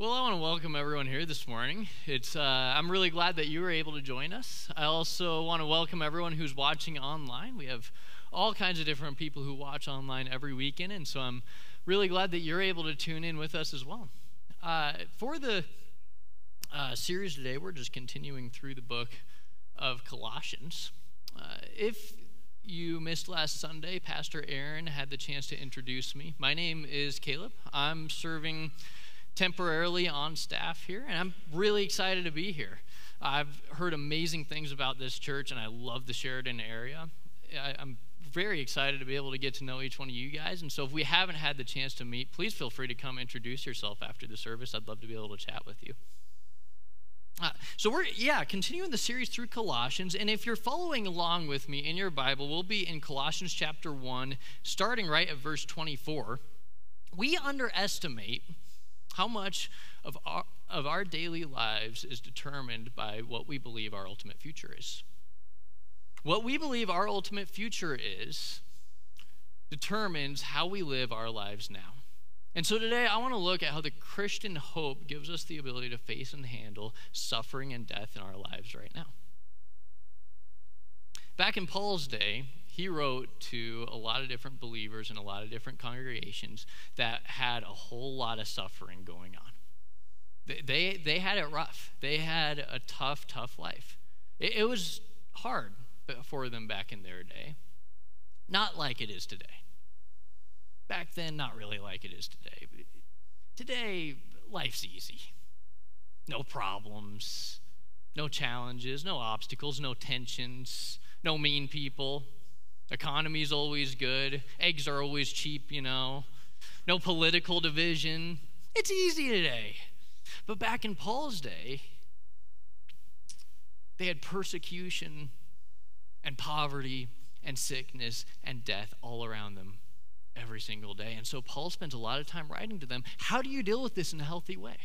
Well, I want to welcome everyone here this morning. I'm really glad that you were able to join us. I also want to welcome everyone who's watching online. We have all kinds of different people who watch online every weekend, and so I'm really glad that you're able to tune in with us as well. For the series today, we're just continuing through the book of Colossians. If you missed last Sunday, Pastor Aaron had the chance to introduce me. My name is Caleb. I'm serving temporarily on staff here, and I'm really excited to be here. I've heard amazing things about this church, and I love the Sheridan area. I'm very excited to be able to get to know each one of you guys, and so if we haven't had the chance to meet, please feel free to come introduce yourself after the service. I'd love to be able to chat with you. So we're, continuing the series through Colossians, and if you're following along with me in your Bible, we'll be in Colossians chapter 1, starting right at verse 24. We underestimate how much of our daily lives is determined by what we believe our ultimate future is. What we believe our ultimate future is determines how we live our lives now. And so today I want to look at how the Christian hope gives us the ability to face and handle suffering and death in our lives right now. Back in Paul's day, he wrote to a lot of different believers and a lot of different congregations that had a whole lot of suffering going on. They had it rough. They had a tough life. It was hard for them back in their day. Not like it is today. Back then, not really like it is today. But today, life's easy. No problems, no challenges, no obstacles, no tensions, no mean people. Economy's always good. Eggs are always cheap, you know. No political division. It's easy today. But back in Paul's day, they had persecution and poverty and sickness and death all around them every single day. And so Paul spends a lot of time writing to them, how do you deal with this in a healthy way?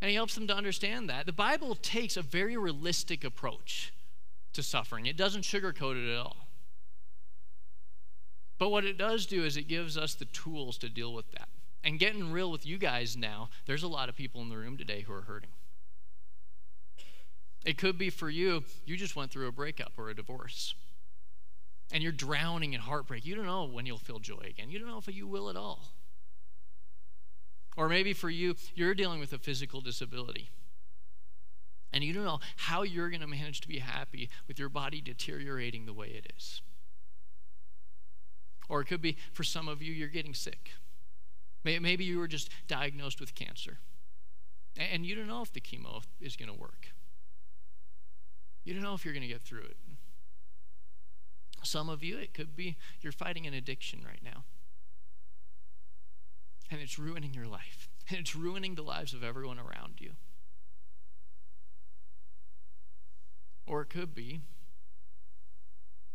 And he helps them to understand that. The Bible takes a very realistic approach to suffering. It doesn't sugarcoat it at all. But what it does do is it gives us the tools to deal with that. And getting real with you guys now, there's a lot of people in the room today who are hurting. It could be for you, you just went through a breakup or a divorce. And you're drowning in heartbreak. You don't know when you'll feel joy again. You don't know if you will at all. Or maybe for you, you're dealing with a physical disability. And you don't know how you're going to manage to be happy with your body deteriorating the way it is. Or it could be, for some of you, you're getting sick. Maybe you were just diagnosed with cancer. And you don't know if the chemo is going to work. You don't know if you're going to get through it. Some of you, it could be you're fighting an addiction right now. And it's ruining your life. And it's ruining the lives of everyone around you. Or it could be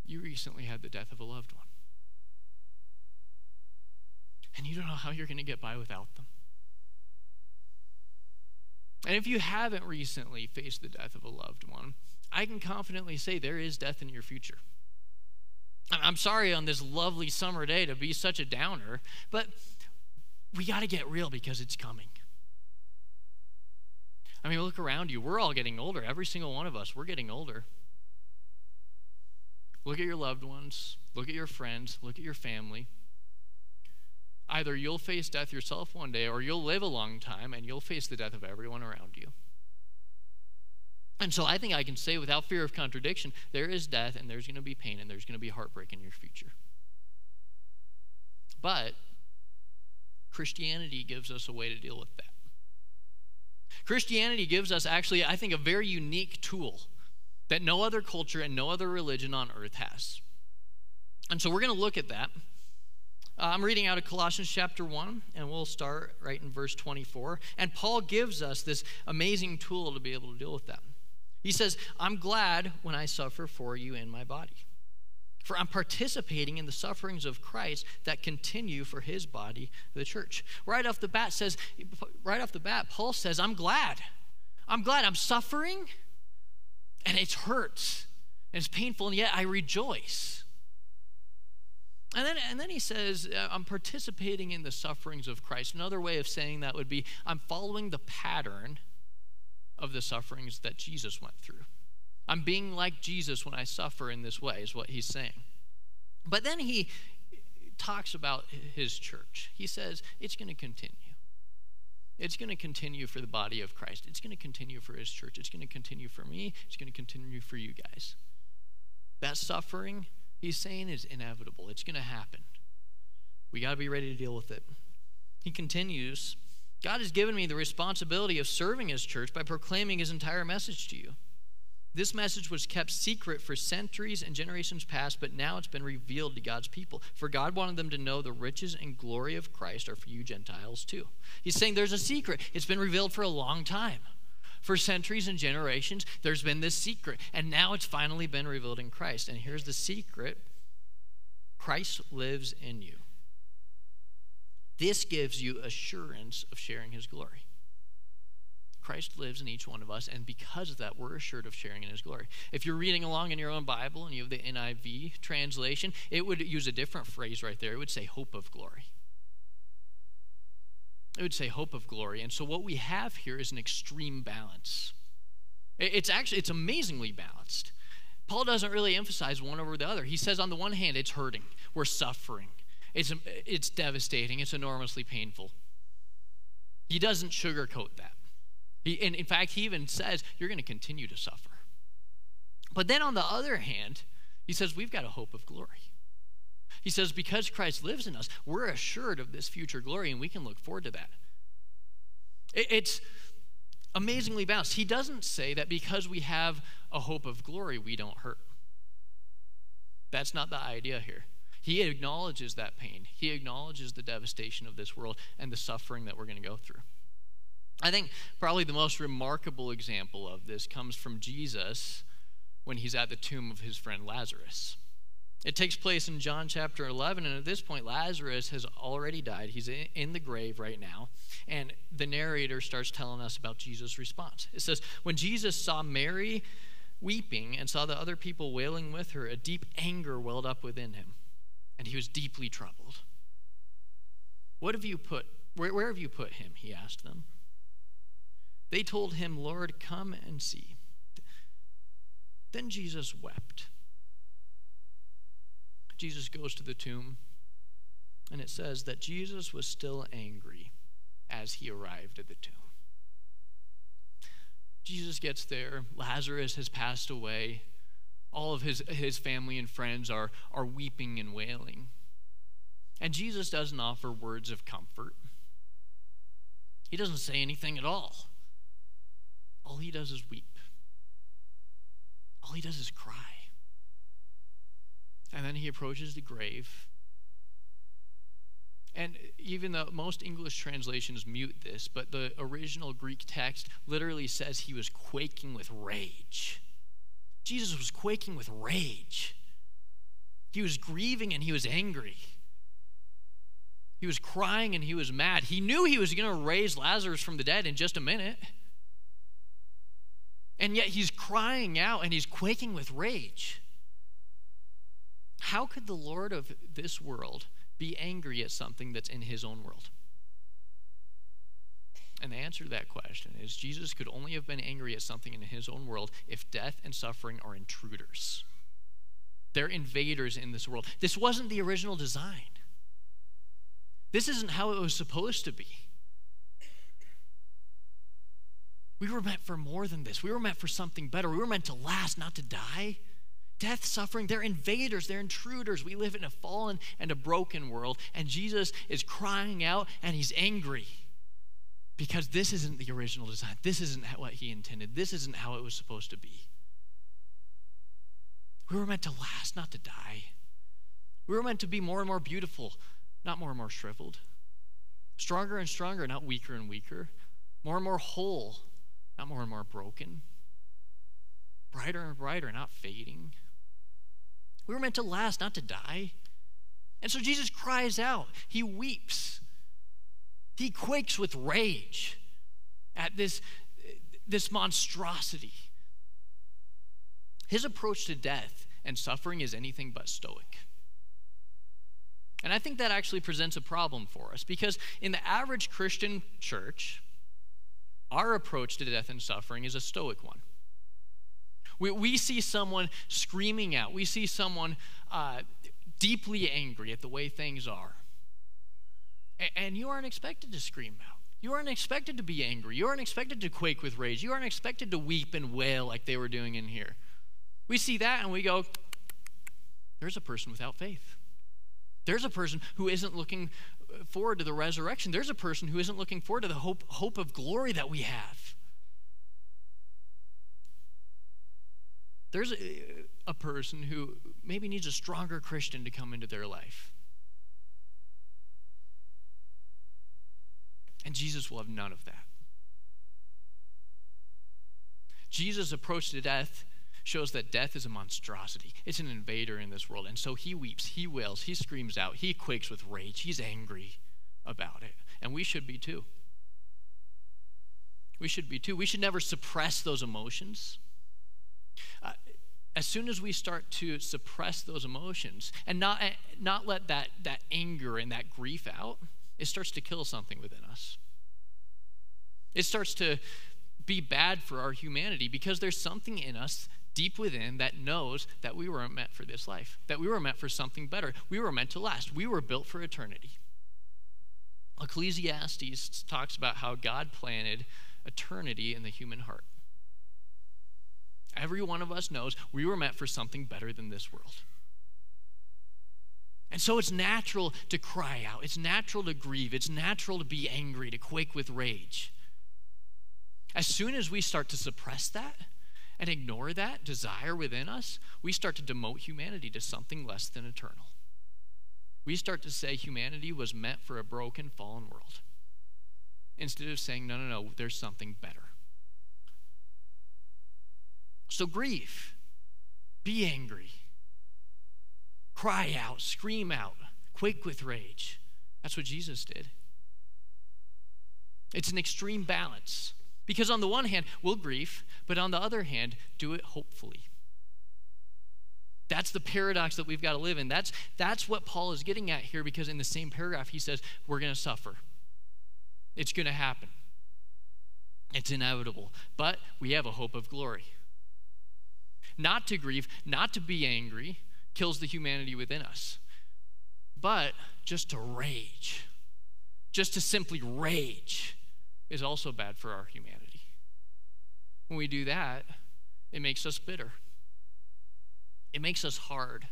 you recently had the death of a loved one. And you don't know how you're going to get by without them. And if you haven't recently faced the death of a loved one, I can confidently say there is death in your future. I'm sorry on this lovely summer day to be such a downer, but we got to get real because it's coming. I mean, look around you. We're all getting older. Every single one of us, we're getting older. Look at your loved ones. Look at your friends. Look at your family. Either you'll face death yourself one day, or you'll live a long time, and you'll face the death of everyone around you. And so I think I can say without fear of contradiction, there is death, and there's going to be pain, and there's going to be heartbreak in your future. But Christianity gives us a way to deal with that. Christianity gives us actually, I think, a very unique tool that no other culture and no other religion on earth has. And so we're going to look at that. I'm reading out of Colossians chapter 1, and we'll start right in verse 24. And Paul gives us this amazing tool to be able to deal with that. He says, I'm glad when I suffer for you in my body, for I'm participating in the sufferings of Christ that continue for his body, the church. Right off the bat, Paul says, I'm glad. I'm glad. I'm suffering, and it hurts, and it's painful, and yet I rejoice. And then he says, I'm participating in the sufferings of Christ. Another way of saying that would be, I'm following the pattern of the sufferings that Jesus went through. I'm being like Jesus when I suffer in this way, is what he's saying. But then he talks about his church. He says, it's going to continue. It's going to continue for the body of Christ. It's going to continue for his church. It's going to continue for me. It's going to continue for you guys. That suffering, he's saying, is inevitable. It's going to happen. We got to be ready to deal with it. He continues, God has given me the responsibility of serving his church by proclaiming his entire message to you. This message was kept secret for centuries and generations past, but now it's been revealed to God's people. For God wanted them to know the riches and glory of Christ are for you Gentiles too. He's saying there's a secret. It's been revealed for a long time. For centuries and generations, there's been this secret, and now it's finally been revealed in Christ. And here's the secret. Christ lives in you. This gives you assurance of sharing his glory. Christ lives in each one of us, and because of that, we're assured of sharing in his glory. If you're reading along in your own Bible and you have the NIV translation, it would use a different phrase right there. It would say hope of glory. It would say hope of glory. And so what we have here is an extreme balance. It's amazingly balanced. Paul doesn't really emphasize one over the other. He says on the one hand, it's hurting. We're suffering. It's devastating. It's enormously painful. He doesn't sugarcoat that. And in fact, he even says, you're going to continue to suffer. But then on the other hand, he says, we've got a hope of glory. He says, because Christ lives in us, we're assured of this future glory, and we can look forward to that. It's amazingly balanced. He doesn't say that because we have a hope of glory, we don't hurt. That's not the idea here. He acknowledges that pain. He acknowledges the devastation of this world and the suffering that we're going to go through. I think probably the most remarkable example of this comes from Jesus when he's at the tomb of his friend Lazarus. It takes place in John chapter 11, and at this point, Lazarus has already died. He's in the grave right now, and the narrator starts telling us about Jesus' response. It says, when Jesus saw Mary weeping and saw the other people wailing with her, a deep anger welled up within him, and he was deeply troubled. Where have you put him? He asked them. They told him, Lord, come and see. Then Jesus wept. Jesus goes to the tomb, and it says that Jesus was still angry as he arrived at the tomb. Jesus gets there. Lazarus has passed away. All of his family and friends are weeping and wailing. And Jesus doesn't offer words of comfort. He doesn't say anything at all. All he does is weep. All he does is cry. And then he approaches the grave. And even though most English translations mute this, but the original Greek text literally says he was quaking with rage. Jesus was quaking with rage. He was grieving and he was angry. He was crying and he was mad. He knew he was going to raise Lazarus from the dead in just a minute. And yet he's crying out and he's quaking with rage. How could the Lord of this world be angry at something that's in his own world? And the answer to that question is Jesus could only have been angry at something in his own world if death and suffering are intruders. They're invaders in this world. This wasn't the original design. This isn't how it was supposed to be. We were meant for more than this. We were meant for something better. We were meant to last, not to die. Death, suffering, they're invaders. They're intruders. We live in a fallen and a broken world, and Jesus is crying out, and he's angry because this isn't the original design. This isn't what he intended. This isn't how it was supposed to be. We were meant to last, not to die. We were meant to be more and more beautiful, not more and more shriveled. Stronger and stronger, not weaker and weaker. More and more whole, not more and more broken. Brighter and brighter, not fading. We were meant to last, not to die. And so Jesus cries out. He weeps. He quakes with rage at this monstrosity. His approach to death and suffering is anything but stoic. And I think that actually presents a problem for us, because in the average Christian church, our approach to death and suffering is a stoic one. We see someone screaming out. We see someone deeply angry at the way things are. And you aren't expected to scream out. You aren't expected to be angry. You aren't expected to quake with rage. You aren't expected to weep and wail like they were doing in here. We see that and we go, there's a person without faith. There's a person who isn't looking forward to the resurrection. There's a person who isn't looking forward to the hope of glory that we have. There's a person who maybe needs a stronger Christian to come into their life. And Jesus will have none of that. Jesus' approach to death shows that death is a monstrosity. It's an invader in this world. And so he weeps, he wails, he screams out, he quakes with rage, he's angry about it. And we should be too. We should be too. We should never suppress those emotions. As soon as we start to suppress those emotions and not let that anger and that grief out, it starts to kill something within us. It starts to be bad for our humanity, because there's something in us deep within that knows that we weren't meant for this life, that we were meant for something better. We were meant to last. We were built for eternity. Ecclesiastes talks about how God planted eternity in the human heart. Every one of us knows we were meant for something better than this world. And so it's natural to cry out. It's natural to grieve. It's natural to be angry, to quake with rage. As soon as we start to suppress that and ignore that desire within us, we start to demote humanity to something less than eternal. We start to say humanity was meant for a broken, fallen world, instead of saying, no, there's something better. So grieve, be angry, cry out, scream out, quake with rage. That's what Jesus did. It's an extreme balance, because on the one hand, we'll grieve, but on the other hand, do it hopefully. That's the paradox that we've got to live in. That's what Paul is getting at here, because in the same paragraph, he says, we're going to suffer. It's going to happen. It's inevitable, but we have a hope of glory. Not to grieve, not to be angry, kills the humanity within us. But just to rage, just to simply rage, is also bad for our humanity. When we do that, it makes us bitter. It makes us hard.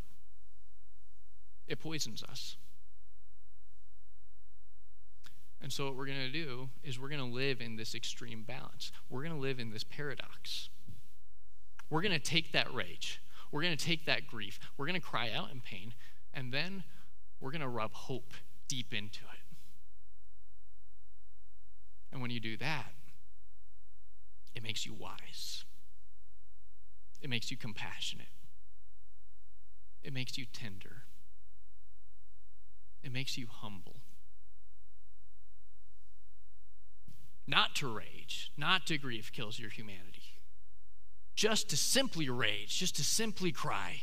It poisons us. And so what we're going to do is we're going to live in this extreme balance. We're going to live in this paradox. We're going to take that rage. We're going to take that grief. We're going to cry out in pain. And then we're going to rub hope deep into it. And when you do that, it makes you wise. It makes you compassionate. It makes you tender. It makes you humble. Not to rage, not to grieve kills your humanity. Just to simply rage, just to simply cry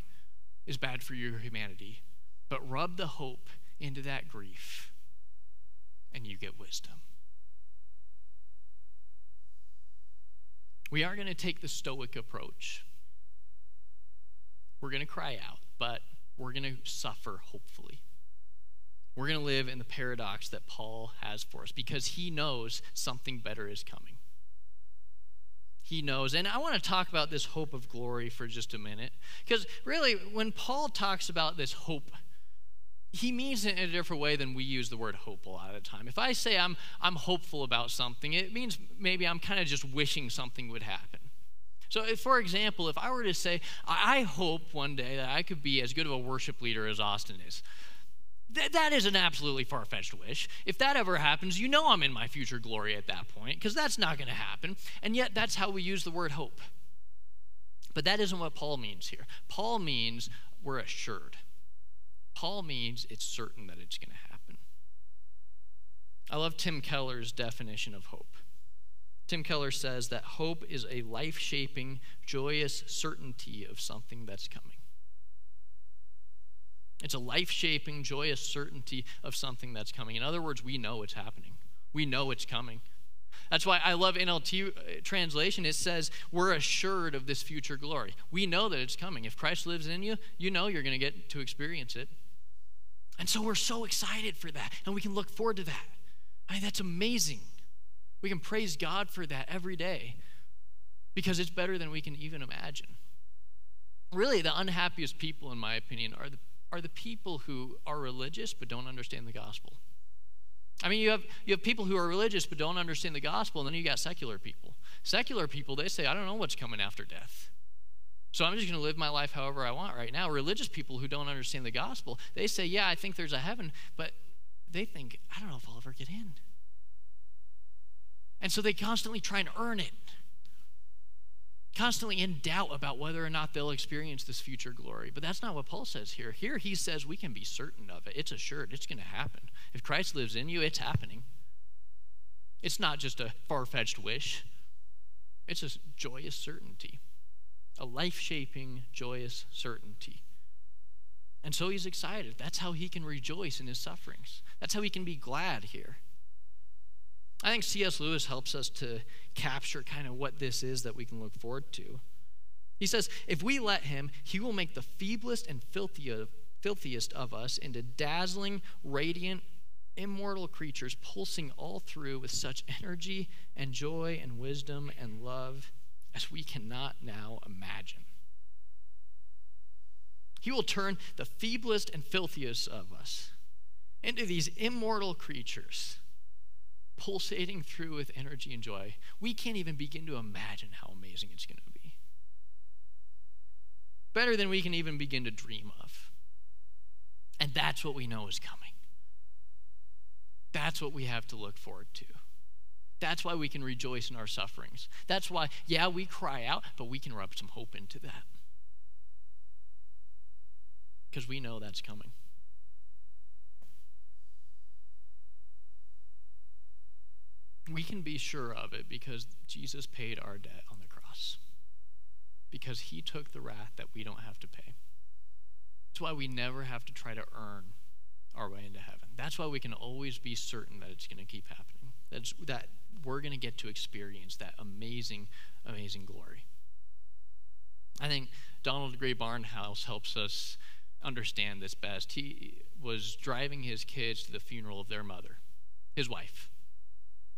is bad for your humanity. But rub the hope into that grief, and you get wisdom. We are going to take the stoic approach. We're going to cry out, but we're going to suffer, hopefully. We're going to live in the paradox that Paul has for us, because he knows something better is coming. He knows. And I want to talk about this hope of glory for just a minute, because really when Paul talks about this hope, he means it in a different way than we use the word hope a lot of the time. If I say I'm hopeful about something, it means maybe I'm kind of just wishing something would happen. So if, for example, if I were to say, I hope one day that I could be as good of a worship leader as Austin is, that is an absolutely far-fetched wish. If that ever happens, you know I'm in my future glory at that point, because that's not going to happen. And yet that's how we use the word hope. But that isn't what Paul means here. Paul means we're assured. Paul means it's certain that it's going to happen. I love Tim Keller's definition of hope. Tim Keller says that hope is a life-shaping, joyous certainty of something that's coming. It's a life-shaping, joyous certainty of something that's coming. In other words, we know it's happening. We know it's coming. That's why I love NLT translation. It says, we're assured of this future glory. We know that it's coming. If Christ lives in you, you know you're going to get to experience it. And so we're so excited for that, and we can look forward to that. I mean, that's amazing. We can praise God for that every day because it's better than we can even imagine. Really, the unhappiest people, in my opinion, are the people who are religious but don't understand the gospel. I mean, you have people who are religious but don't understand the gospel, and then you got secular people. Secular people, they say, I don't know what's coming after death, so I'm just going to live my life however I want right now. Religious people who don't understand the gospel, they say, yeah, I think there's a heaven, but they think, I don't know if I'll ever get in. And so they constantly try and earn it, constantly in doubt about whether or not they'll experience this future glory. But that's not what Paul says here. Here he says we can be certain of it. It's assured. It's going to happen. If Christ lives in you, it's happening. It's not just a far-fetched wish. It's a joyous certainty, a life-shaping, joyous certainty. And so he's excited. That's how he can rejoice in his sufferings. That's how he can be glad here. I think C.S. Lewis helps us to capture kind of what this is that we can look forward to. He says, if we let him, he will make the feeblest and filthiest of us into dazzling, radiant, immortal creatures, pulsing all through with such energy and joy and wisdom and love as we cannot now imagine. He will turn the feeblest and filthiest of us into these immortal creatures, pulsating through with energy and joy. We can't even begin to imagine how amazing it's going to be. Better than we can even begin to dream of. And that's what we know is coming. That's what we have to look forward to. That's why we can rejoice in our sufferings. That's why, yeah, we cry out, but we can rub some hope into that, because we know that's coming. We can be sure of it because Jesus paid our debt on the cross, because he took the wrath that we don't have to pay. That's why we never have to try to earn our way into heaven. That's why we can always be certain that it's going to keep happening, that we're going to get to experience that amazing, amazing glory. I think Donald Gray Barnhouse helps us understand this best. He was driving his kids to the funeral of their mother, his wife.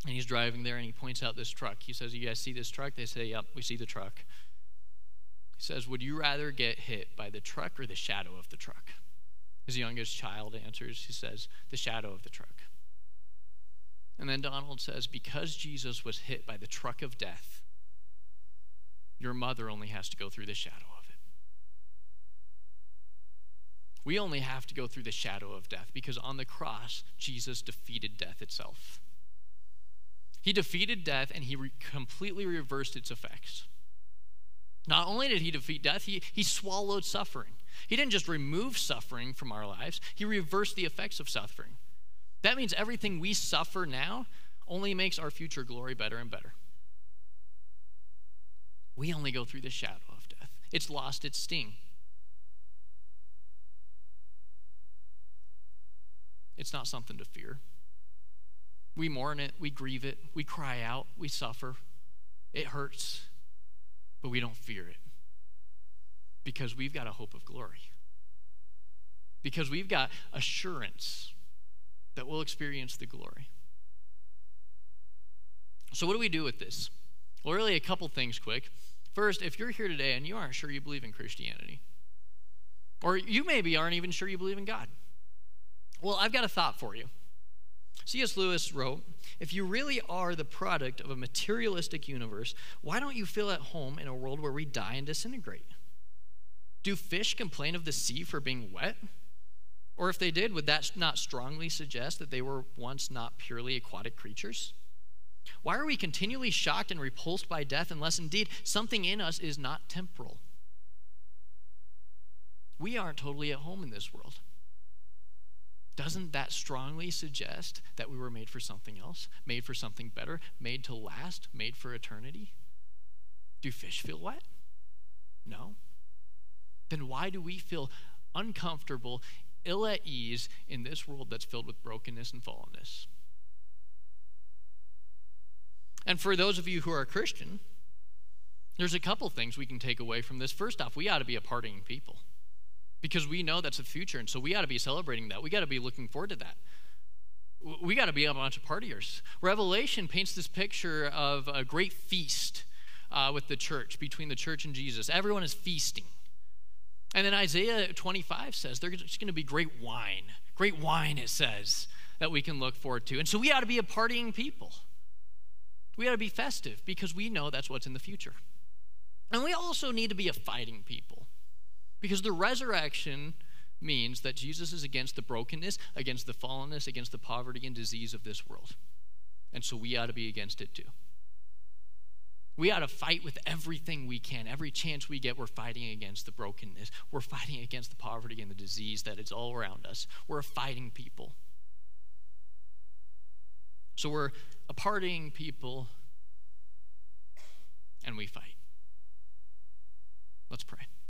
And he's driving there, and he points out this truck. He says, you guys see this truck? They say, yep, we see the truck. He says, would you rather get hit by the truck or the shadow of the truck? His youngest child answers, he says, the shadow of the truck. And then Donald says, because Jesus was hit by the truck of death, your mother only has to go through the shadow of it. We only have to go through the shadow of death because on the cross, Jesus defeated death itself. He defeated death, and he completely reversed its effects. Not only did he defeat death, he swallowed suffering. He didn't just remove suffering from our lives. He reversed the effects of suffering. That means everything we suffer now only makes our future glory better and better. We only go through the shadow of death. It's lost its sting. It's not something to fear. We mourn it, we grieve it, we cry out, we suffer. It hurts, but we don't fear it because we've got a hope of glory, because we've got assurance that we'll experience the glory. So what do we do with this? Well, really a couple things quick. First, if you're here today and you aren't sure you believe in Christianity, or you maybe aren't even sure you believe in God, well, I've got a thought for you. C.S. Lewis wrote, if you really are the product of a materialistic universe, why don't you feel at home in a world where we die and disintegrate? Do fish complain of the sea for being wet? Or if they did, would that not strongly suggest that they were once not purely aquatic creatures? Why are we continually shocked and repulsed by death unless indeed something in us is not temporal? We aren't totally at home in this world. Doesn't that strongly suggest that we were made for something else, made for something better, made to last, made for eternity? Do fish feel wet? No. Then why do we feel uncomfortable ill at ease in this world that's filled with brokenness and fallenness. And for those of you who are Christian, there's a couple things we can take away from this. First off, we ought to be a partying people because we know that's the future, and so we ought to be celebrating that. We got to be looking forward to that. We got to be a bunch of partiers. Revelation paints this picture of a great feast with the church, between the church and Jesus. Everyone is feasting. And then Isaiah 25 says there's going to be great wine. Great wine, it says, that we can look forward to. And so we ought to be a partying people. We ought to be festive because we know that's what's in the future. And we also need to be a fighting people because the resurrection means that Jesus is against the brokenness, against the fallenness, against the poverty and disease of this world. And so we ought to be against it too. We ought to fight with everything we can. Every chance we get, we're fighting against the brokenness. We're fighting against the poverty and the disease that is all around us. We're a fighting people. So we're a partying people, and we fight. Let's pray.